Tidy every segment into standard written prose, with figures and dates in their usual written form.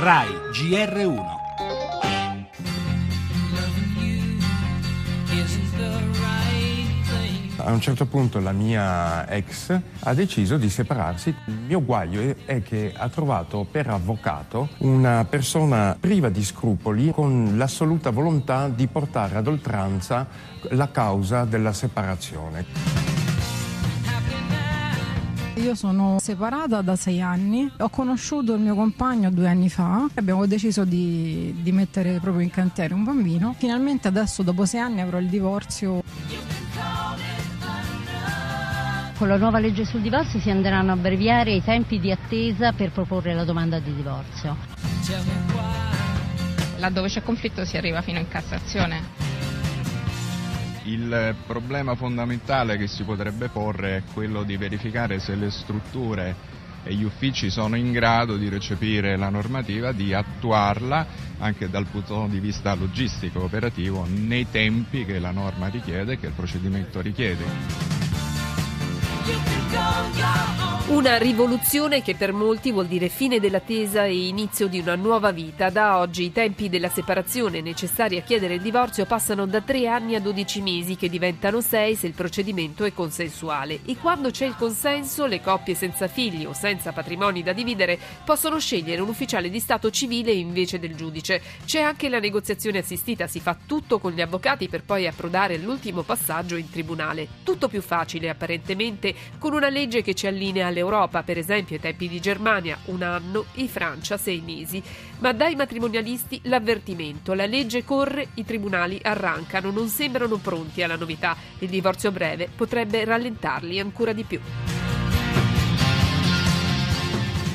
Rai GR1. A un certo punto la mia ex ha deciso di separarsi. Il mio guaio è che ha trovato per avvocato una persona priva di scrupoli, con l'assoluta volontà di portare ad oltranza la causa della separazione. Io sono separata da 6 anni, ho conosciuto il mio compagno 2 anni fa e abbiamo deciso di mettere proprio in cantiere un bambino. Finalmente adesso, dopo 6 anni, avrò il divorzio. Con la nuova legge sul divorzio si andranno a abbreviare i tempi di attesa per proporre la domanda di divorzio. Laddove c'è conflitto si arriva fino in Cassazione. Il problema fondamentale che si potrebbe porre è quello di verificare se le strutture e gli uffici sono in grado di recepire la normativa, di attuarla anche dal punto di vista logistico, operativo, nei tempi che la norma richiede, che il procedimento richiede. Una rivoluzione che per molti vuol dire fine dell'attesa e inizio di una nuova vita. Da oggi i tempi della separazione necessari a chiedere il divorzio passano da 3 anni a 12 mesi, che diventano 6 se il procedimento è consensuale. E quando c'è il consenso, le coppie senza figli o senza patrimoni da dividere possono scegliere un ufficiale di stato civile invece del giudice. C'è anche la negoziazione assistita, si fa tutto con gli avvocati per poi approdare all'ultimo passaggio in tribunale. Tutto più facile apparentemente, con una legge che ci allinea all'Europa, per esempio ai tempi di Germania 1 anno, in Francia 6 mesi. Ma dai matrimonialisti l'avvertimento: la legge corre, i tribunali arrancano, non sembrano pronti alla novità. Il divorzio breve potrebbe rallentarli ancora di più.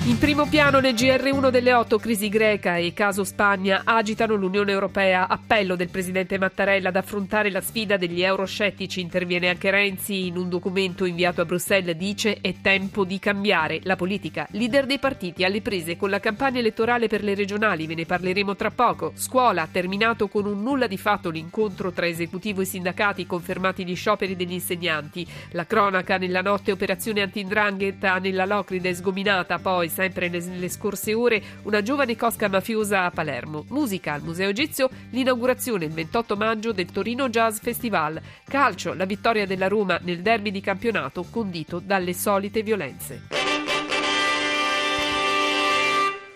In primo piano nel GR1 delle 8, crisi greca e caso Spagna agitano l'Unione Europea. Appello del presidente Mattarella ad affrontare la sfida degli euroscettici. Interviene anche Renzi. In un documento inviato a Bruxelles dice: è tempo di cambiare la politica. Leader dei partiti alle prese con la campagna elettorale per le regionali, ve ne parleremo tra poco. Scuola, terminato con un nulla di fatto l'incontro tra esecutivo e sindacati, confermati gli scioperi degli insegnanti. La cronaca: nella notte operazione anti-'ndrangheta nella Locride, sgominata poi sempre nelle scorse ore una giovane cosca mafiosa a Palermo. Musica, al Museo Egizio l'inaugurazione il 28 maggio del Torino Jazz Festival. Calcio, la vittoria della Roma nel derby di campionato condito dalle solite violenze.